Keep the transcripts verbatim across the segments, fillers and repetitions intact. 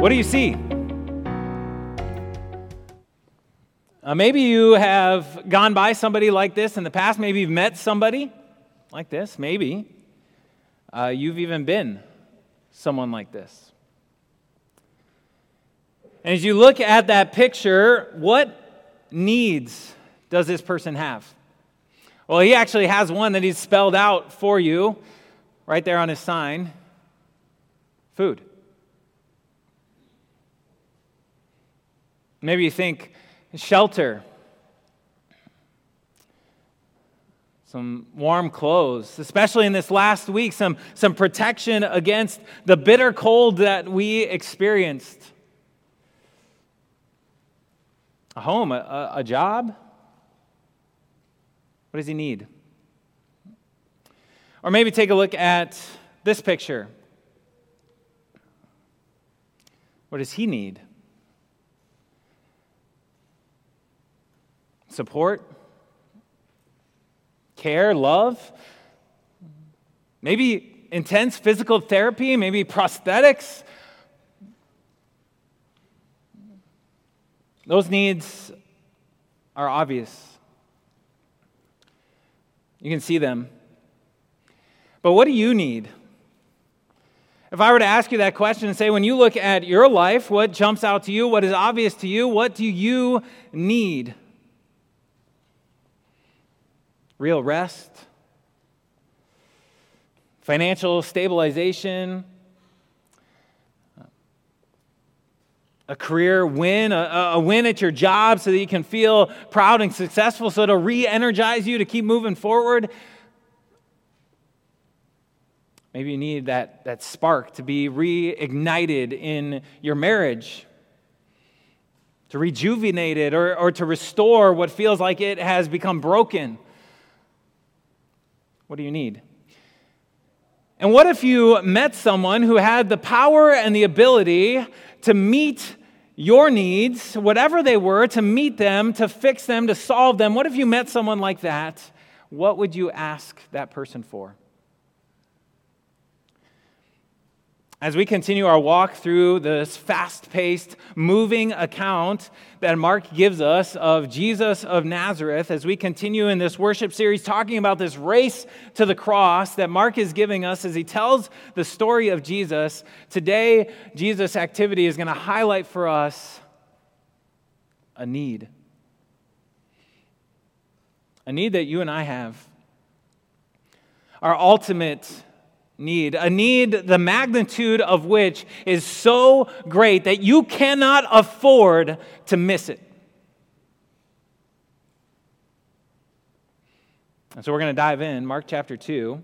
What do you see? Uh, maybe you have gone by somebody like this in the past. Maybe you've met somebody like this. Maybe uh, you've even been someone like this. And as you look at that picture, what needs does this person have? Well, he actually has one that he's spelled out for you right there on his sign. Food. Maybe you think shelter, some warm clothes, especially in this last week, some, some protection against the bitter cold that we experienced. A home, a, a job. What does he need? Or maybe take a look at this picture. What does he need? Support, care, love, maybe intense physical therapy, maybe prosthetics. Those needs are obvious. You can see them. But what do you need? If I were to ask you that question and say, when you look at your life, what jumps out to you? What is obvious to you? What do you need? Real rest, financial stabilization, a career win, a, a win at your job so that you can feel proud and successful, so it'll re-energize you to keep moving forward. Maybe you need that, that spark to be reignited in your marriage, to rejuvenate it, or, or to restore what feels like it has become broken. What do you need? And what if you met someone who had the power and the ability to meet your needs, whatever they were, to meet them, to fix them, to solve them? What if you met someone like that? What would you ask that person for? As we continue our walk through this fast-paced, moving account that Mark gives us of Jesus of Nazareth, as we continue in this worship series talking about this race to the cross that Mark is giving us as he tells the story of Jesus, today Jesus' activity is going to highlight for us a need. A need that you and I have. Our ultimate need, a need the magnitude of which is so great that you cannot afford to miss it. And so we're going to dive in, Mark chapter two.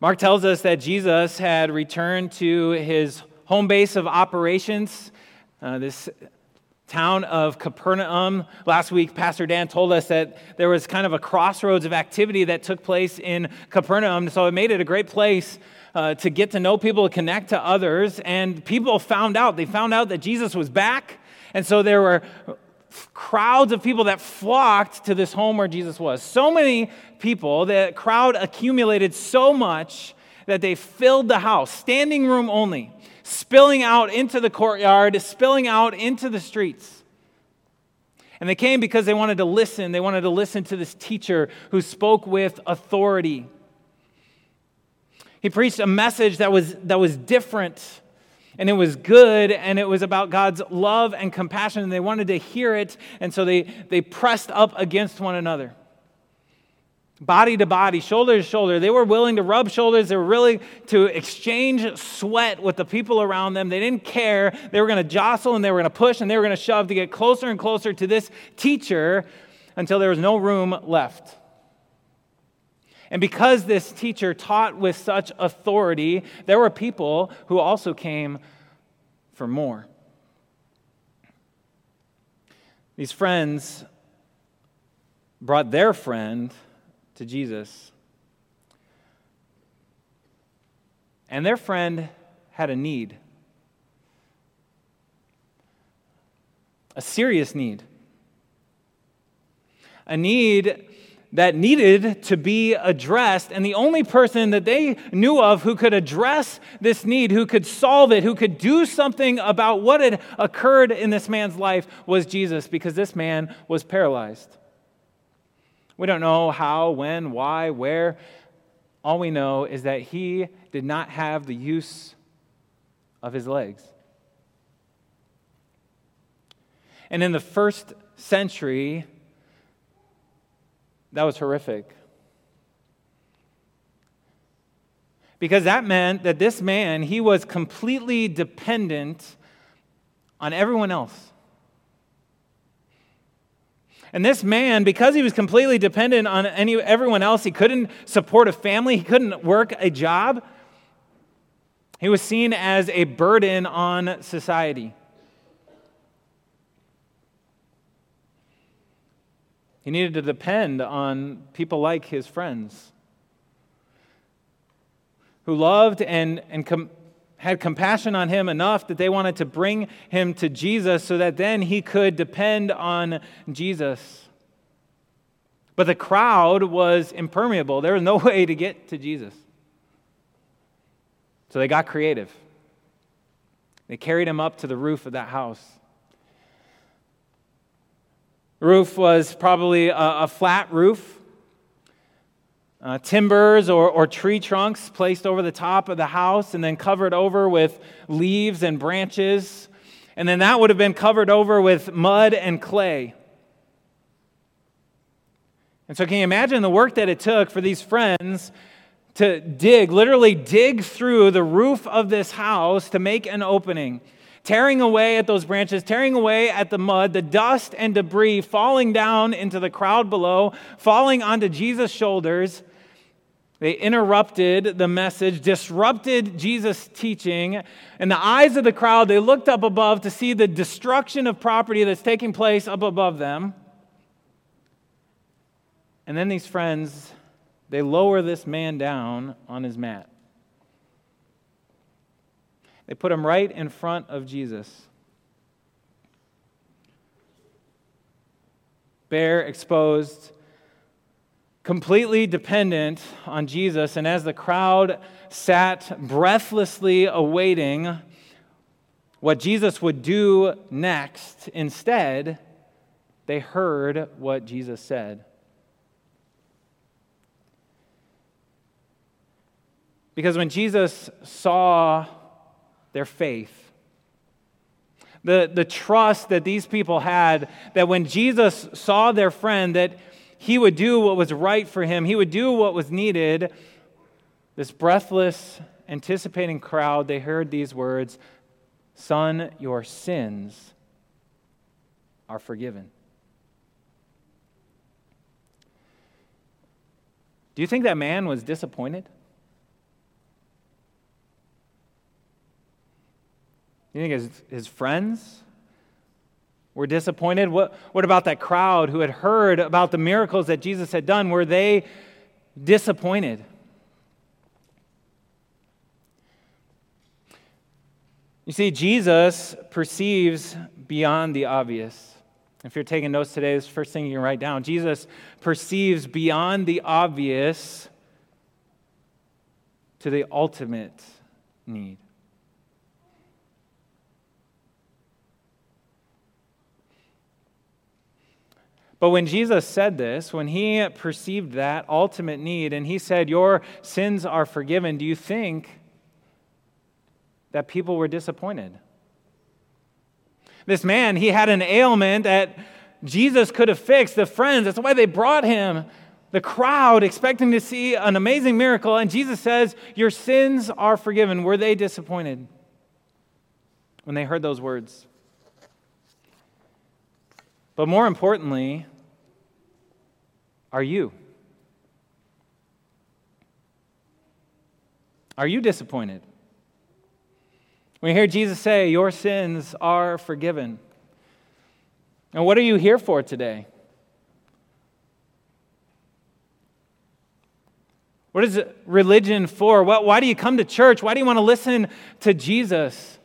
Mark tells us that Jesus had returned to his home base of operations, uh, this town of Capernaum. Last week, Pastor Dan told us that there was kind of a crossroads of activity that took place in Capernaum, so it made it a great place uh, to get to know people, to connect to others, and people found out. They found out that Jesus was back, and so there were crowds of people that flocked to this home where Jesus was. So many people, the crowd accumulated so much that they filled the house, standing room only, spilling out into the courtyard, spilling out into the streets. And they came because they wanted to listen. They wanted to listen to this teacher who spoke with authority. He preached a message that was, that was different, and it was good, and it was about God's love and compassion, and they wanted to hear it, and so they, they pressed up against one another. Body to body, shoulder to shoulder. They were willing to rub shoulders. They were willing to exchange sweat with the people around them. They didn't care. They were going to jostle and they were going to push and they were going to shove to get closer and closer to this teacher until there was no room left. And because this teacher taught with such authority, there were people who also came for more. These friends brought their friend to Jesus. And their friend had a need. A serious need. A need that needed to be addressed, and the only person that they knew of who could address this need, who could solve it, who could do something about what had occurred in this man's life was Jesus, because this man was paralyzed. We don't know how, when, why, where. All we know is that he did not have the use of his legs. And in the first century, that was horrific. Because that meant that this man, he was completely dependent on everyone else. And this man, because he was completely dependent on any everyone else, he couldn't support a family, he couldn't work a job. He was seen as a burden on society. He needed to depend on people like his friends who loved and, and com- had compassion on him enough that they wanted to bring him to Jesus so that then he could depend on Jesus. But the crowd was impermeable. There was no way to get to Jesus. So they got creative. They carried him up to the roof of that house. Roof was probably a, a flat roof, uh, timbers or, or tree trunks placed over the top of the house and then covered over with leaves and branches. And then that would have been covered over with mud and clay. And so can you imagine the work that it took for these friends to dig, literally dig through the roof of this house to make an opening? Tearing away at those branches, tearing away at the mud, the dust and debris falling down into the crowd below, falling onto Jesus' shoulders. They interrupted the message, disrupted Jesus' teaching. In the eyes of the crowd, they looked up above to see the destruction of property that's taking place up above them. And then these friends, they lower this man down on his mat. They put him right in front of Jesus. Bare, exposed, completely dependent on Jesus. And as the crowd sat breathlessly awaiting what Jesus would do next, instead, they heard what Jesus said. Because when Jesus saw their faith, the, the trust that these people had, that when Jesus saw their friend, that he would do what was right for him, he would do what was needed, this breathless, anticipating crowd, they heard these words, "Son, your sins are forgiven." Do you think that man was disappointed? You think his, his friends were disappointed? What, what about that crowd who had heard about the miracles that Jesus had done? Were they disappointed? You see, Jesus perceives beyond the obvious. If you're taking notes today, this is the first thing you can write down. Jesus perceives beyond the obvious to the ultimate need. But when Jesus said this, when he perceived that ultimate need and he said, "Your sins are forgiven," do you think that people were disappointed? This man, he had an ailment that Jesus could have fixed. The friends, that's why they brought him. The crowd expecting to see an amazing miracle, and Jesus says, "Your sins are forgiven." Were they disappointed when they heard those words? But more importantly, are you? Are you disappointed? When you hear Jesus say, "Your sins are forgiven," and what are you here for today? What is religion for? Why do you come to church? Why do you want to listen to Jesus?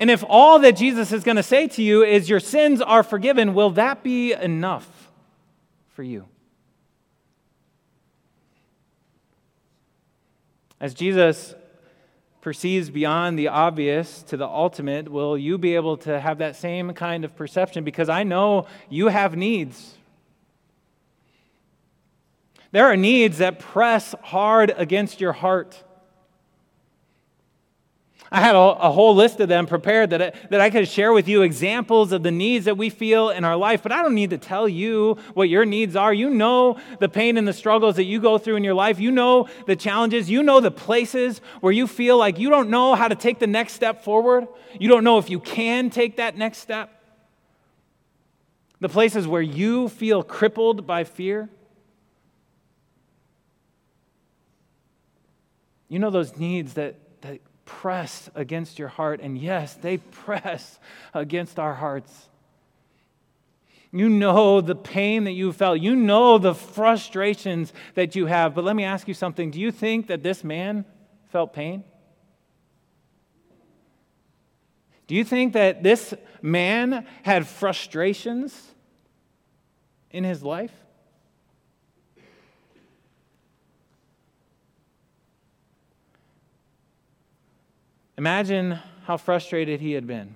And if all that Jesus is going to say to you is, "Your sins are forgiven," will that be enough for you. As Jesus perceives beyond the obvious to the ultimate, will you be able to have that same kind of perception? Because I know you have needs. There are needs that press hard against your heart. I had a, a whole list of them prepared that I, that I could share with you, examples of the needs that we feel in our life, but I don't need to tell you what your needs are. You know the pain and the struggles that you go through in your life. You know the challenges. You know the places where you feel like you don't know how to take the next step forward. You don't know if you can take that next step. The places where you feel crippled by fear. You know those needs that, that press against your heart, and yes, they press against our hearts. You know the pain that you felt. You know the frustrations that you have. But let me ask you something. Do you think that this man felt pain? Do you think that this man had frustrations in his life? Imagine how frustrated he had been.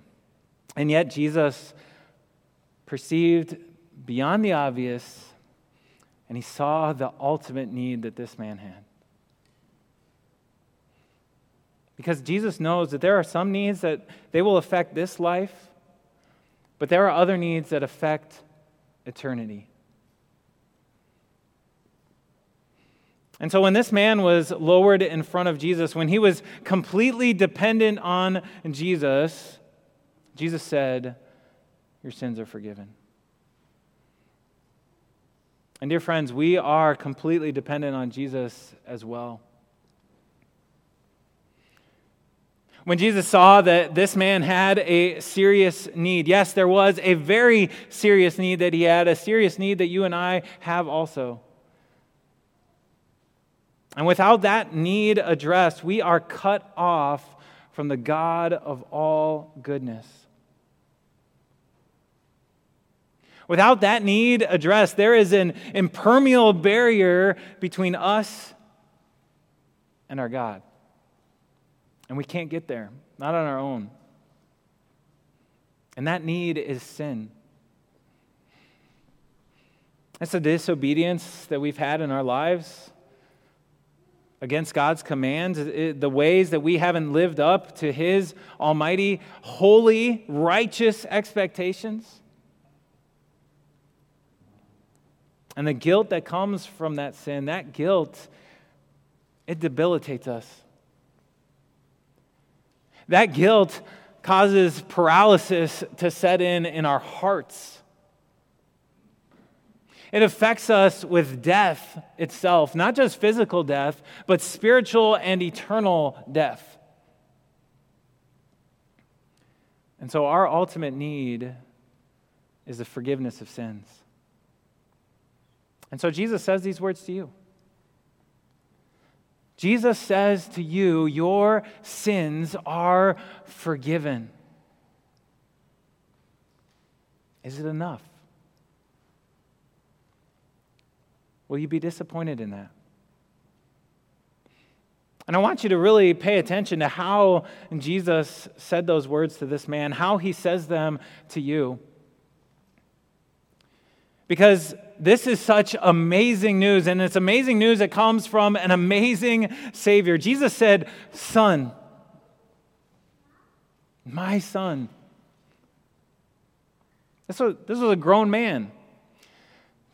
And yet Jesus perceived beyond the obvious, and he saw the ultimate need that this man had. Because Jesus knows that there are some needs that they will affect this life, but there are other needs that affect eternity. And so when this man was lowered in front of Jesus, when he was completely dependent on Jesus, Jesus said, "Your sins are forgiven." And dear friends, we are completely dependent on Jesus as well. When Jesus saw that this man had a serious need, yes, there was a very serious need that he had, a serious need that you and I have also. And without that need addressed, we are cut off from the God of all goodness. Without that need addressed, there is an impermeable barrier between us and our God. And we can't get there, not on our own. And that need is sin. That's the disobedience that we've had in our lives against God's commands, the ways that we haven't lived up to His almighty, holy, righteous expectations. And the guilt that comes from that sin, that guilt, it debilitates us. That guilt causes paralysis to set in in our hearts. It affects us with death itself, not just physical death, but spiritual and eternal death. And so our ultimate need is the forgiveness of sins. And so Jesus says these words to you. Jesus says to you, your sins are forgiven. Is it enough? Will you be disappointed in that? And I want you to really pay attention to how Jesus said those words to this man, how he says them to you. Because this is such amazing news, and it's amazing news that comes from an amazing Savior. Jesus said, "Son, my son." This was, this was a grown man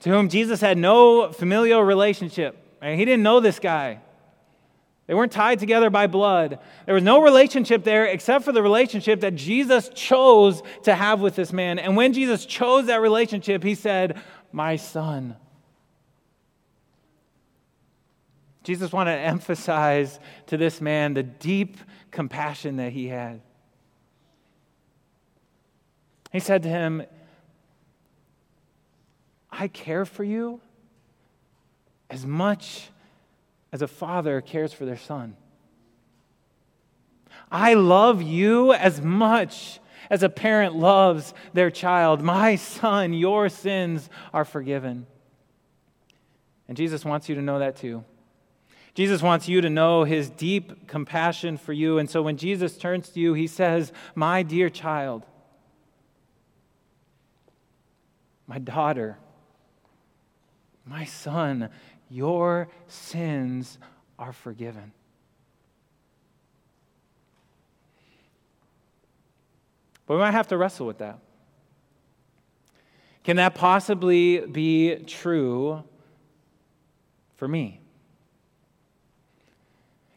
to whom Jesus had no familial relationship. Right? He didn't know this guy. They weren't tied together by blood. There was no relationship there except for the relationship that Jesus chose to have with this man. And when Jesus chose that relationship, he said, "My son." Jesus wanted to emphasize to this man the deep compassion that he had. He said to him, "I care for you as much as a father cares for their son. I love you as much as a parent loves their child. My son, your sins are forgiven." And Jesus wants you to know that too. Jesus wants you to know his deep compassion for you. And so when Jesus turns to you, he says, my dear child, my daughter, my son, your sins are forgiven. But we might have to wrestle with that. Can that possibly be true for me?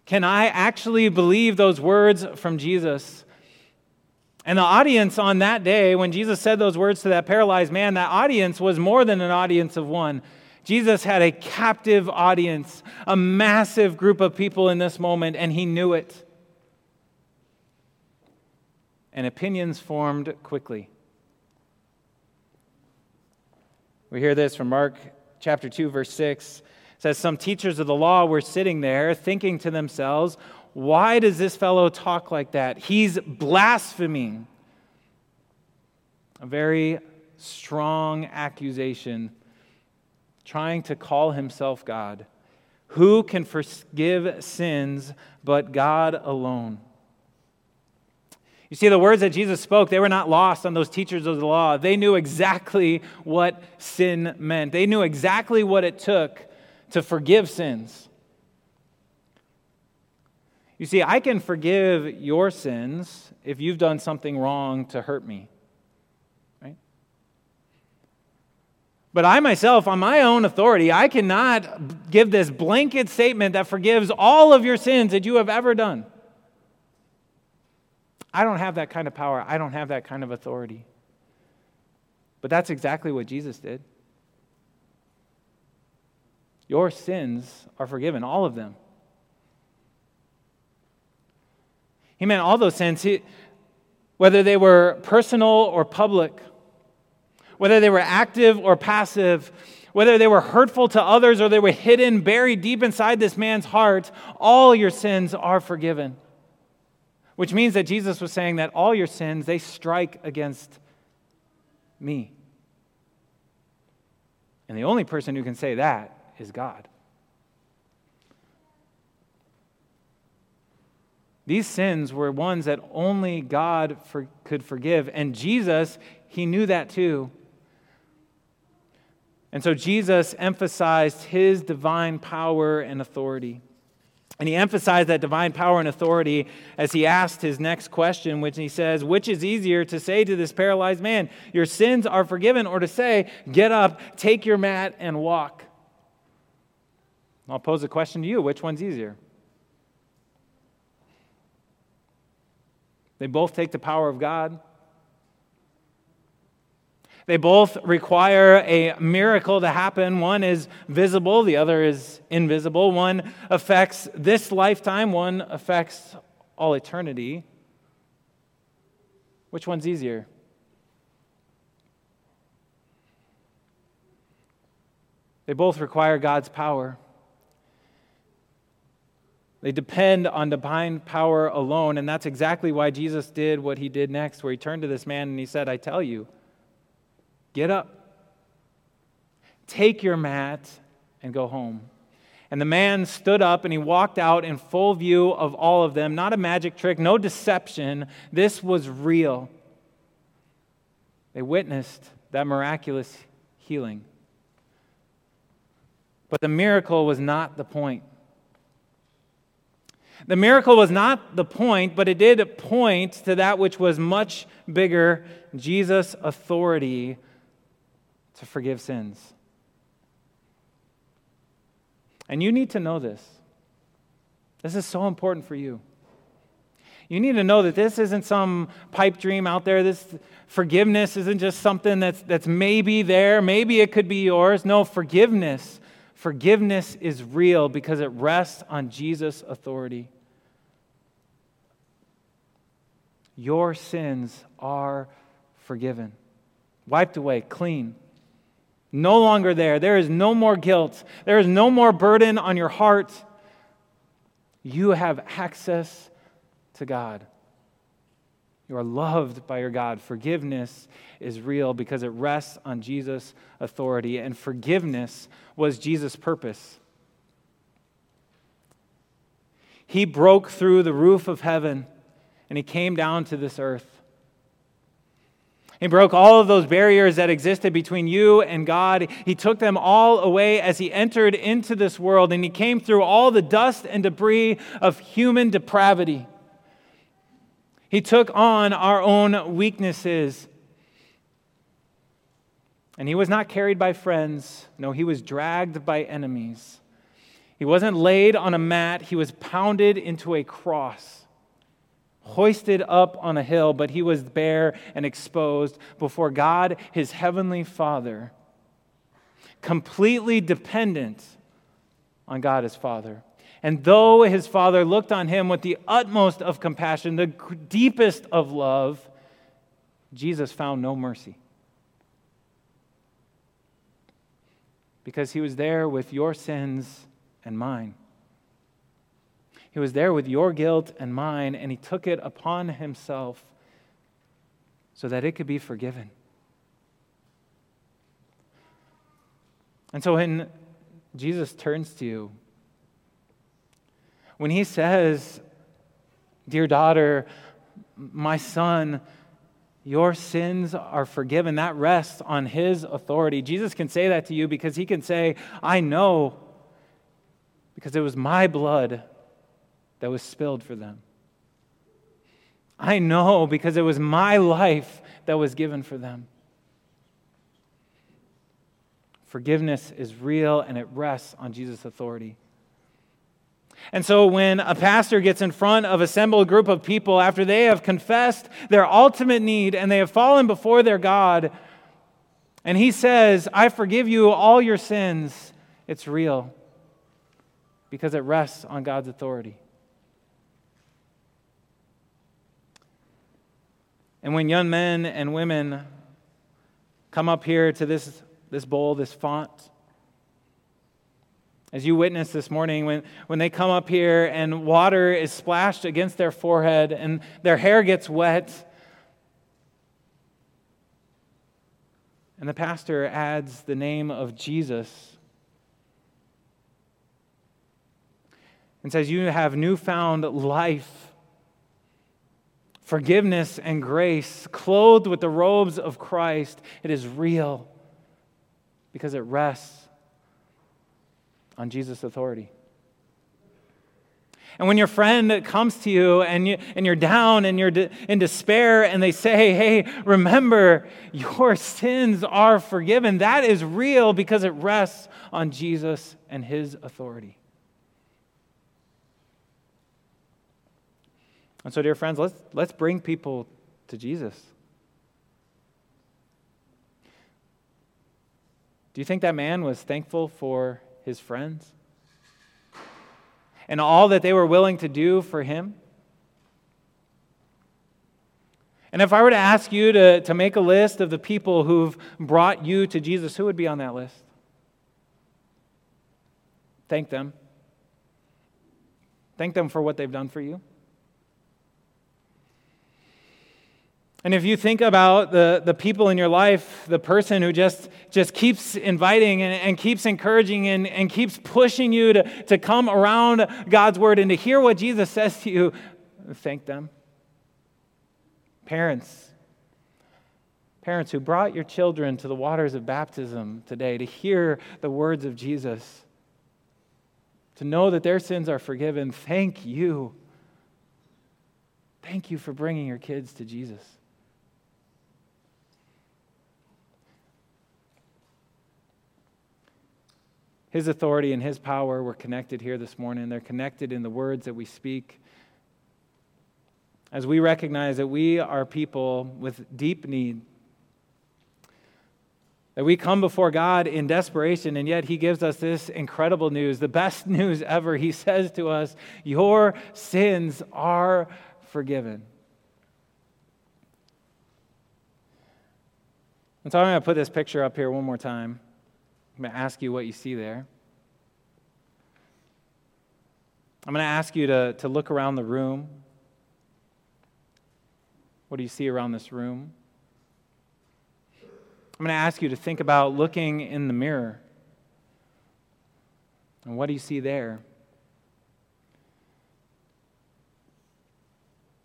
Can I actually believe those words from Jesus? And the audience on that day, when Jesus said those words to that paralyzed man, that audience was more than an audience of one. Jesus had a captive audience, a massive group of people in this moment, and he knew it. And opinions formed quickly. We hear this from Mark chapter two, verse six. It says, some teachers of the law were sitting there thinking to themselves, why does this fellow talk like that? He's blaspheming. A very strong accusation, trying to call himself God. Who can forgive sins but God alone? You see, the words that Jesus spoke, they were not lost on those teachers of the law. They knew exactly what sin meant. They knew exactly what it took to forgive sins. You see, I can forgive your sins if you've done something wrong to hurt me. Right? But I myself, on my own authority, I cannot give this blanket statement that forgives all of your sins that you have ever done. I don't have that kind of power. I don't have that kind of authority. But that's exactly what Jesus did. Your sins are forgiven, all of them. He meant all those sins, he, whether they were personal or public, whether they were active or passive, whether they were hurtful to others or they were hidden, buried deep inside this man's heart, all your sins are forgiven. Which means that Jesus was saying that all your sins, they strike against me. And the only person who can say that is God. These sins were ones that only God for, could forgive. And Jesus, he knew that too. And so Jesus emphasized his divine power and authority. And he emphasized that divine power and authority as he asked his next question, which he says, which is easier to say to this paralyzed man, your sins are forgiven, or to say, get up, take your mat, and walk? I'll pose a question to you. Which one's easier? They both take the power of God. They both require a miracle to happen. One is visible, the other is invisible. One affects this lifetime, one affects all eternity. Which one's easier? They both require God's power. They depend on divine power alone, and that's exactly why Jesus did what he did next, where he turned to this man and he said, I tell you, get up, take your mat, and go home. And the man stood up and he walked out in full view of all of them. Not a magic trick, no deception. This was real. They witnessed that miraculous healing. But the miracle was not the point. The miracle was not the point, but it did point to that which was much bigger, Jesus' authority to forgive sins. And you need to know this. This is so important for you. You need to know that this isn't some pipe dream out there. This forgiveness isn't just something that's, that's maybe there. Maybe it could be yours. No, forgiveness Forgiveness is real because it rests on Jesus' authority. Your sins are forgiven, wiped away, clean, no longer there. There is no more guilt. There is no more burden on your heart. You have access to God. You are loved by your God. Forgiveness is real because it rests on Jesus' authority, and forgiveness was Jesus' purpose. He broke through the roof of heaven and he came down to this earth. He broke all of those barriers that existed between you and God. He took them all away as he entered into this world, and he came through all the dust and debris of human depravity. He took on our own weaknesses. And he was not carried by friends. No, he was dragged by enemies. He wasn't laid on a mat. He was pounded into a cross, hoisted up on a hill, but he was bare and exposed before God, his heavenly Father, completely dependent on God, his Father. And though his Father looked on him with the utmost of compassion, the deepest of love, Jesus found no mercy. Because he was there with your sins and mine. He was there with your guilt and mine, and he took it upon himself so that it could be forgiven. And so when Jesus turns to you, when he says, "Dear daughter, my son, your sins are forgiven," that rests on his authority. Jesus can say that to you because he can say, "I know, because it was my blood that was spilled for them. I know because it was my life that was given for them." Forgiveness is real, and it rests on Jesus' authority. And so when a pastor gets in front of an assembled group of people after they have confessed their ultimate need and they have fallen before their God, and he says, "I forgive you all your sins," it's real because it rests on God's authority. And when young men and women come up here to this, this bowl, this font, as you witnessed this morning, when, when they come up here and water is splashed against their forehead and their hair gets wet, and the pastor adds the name of Jesus and says, "You have newfound life, forgiveness and grace, clothed with the robes of Christ," it is real because it rests on Jesus' authority. And when your friend comes to you and, you, and you're down and you're de- in despair and they say, "Hey, remember, your sins are forgiven," that is real because it rests on Jesus and his authority. And so, dear friends, let's let's bring people to Jesus. Do you think that man was thankful for his friends and all that they were willing to do for him? And if I were to ask you to, to make a list of the people who've brought you to Jesus, who would be on that list? Thank them. Thank them for what they've done for you. And if you think about the, the people in your life, the person who just, just keeps inviting and, and keeps encouraging and, and keeps pushing you to, to come around God's word and to hear what Jesus says to you, thank them. Parents. Parents who brought your children to the waters of baptism today to hear the words of Jesus, to know that their sins are forgiven, thank you. Thank you for bringing your kids to Jesus. His authority and his power were connected here this morning. They're connected in the words that we speak. As we recognize that we are people with deep need, that we come before God in desperation, and yet he gives us this incredible news, the best news ever. He says to us, "Your sins are forgiven." And so I'm going to put this picture up here one more time. I'm going to ask you what you see there. I'm going to ask you to, to look around the room. What do you see around this room? I'm going to ask you to think about looking in the mirror. And what do you see there?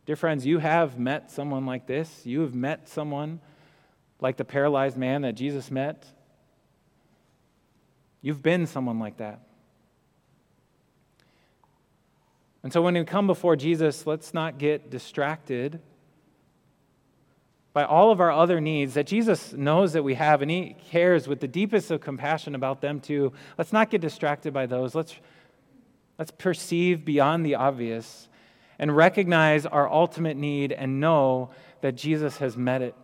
Dear friends, you have met someone like this. You have met someone like the paralyzed man that Jesus met. You've been someone like that. And so when we come before Jesus, let's not get distracted by all of our other needs that Jesus knows that we have, and he cares with the deepest of compassion about them too. Let's not get distracted by those. Let's, let's perceive beyond the obvious and recognize our ultimate need and know that Jesus has met it.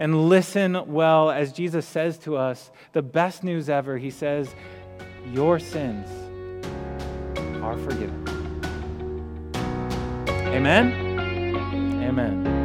And listen well as Jesus says to us, the best news ever. He says, your sins are forgiven. Amen? Amen.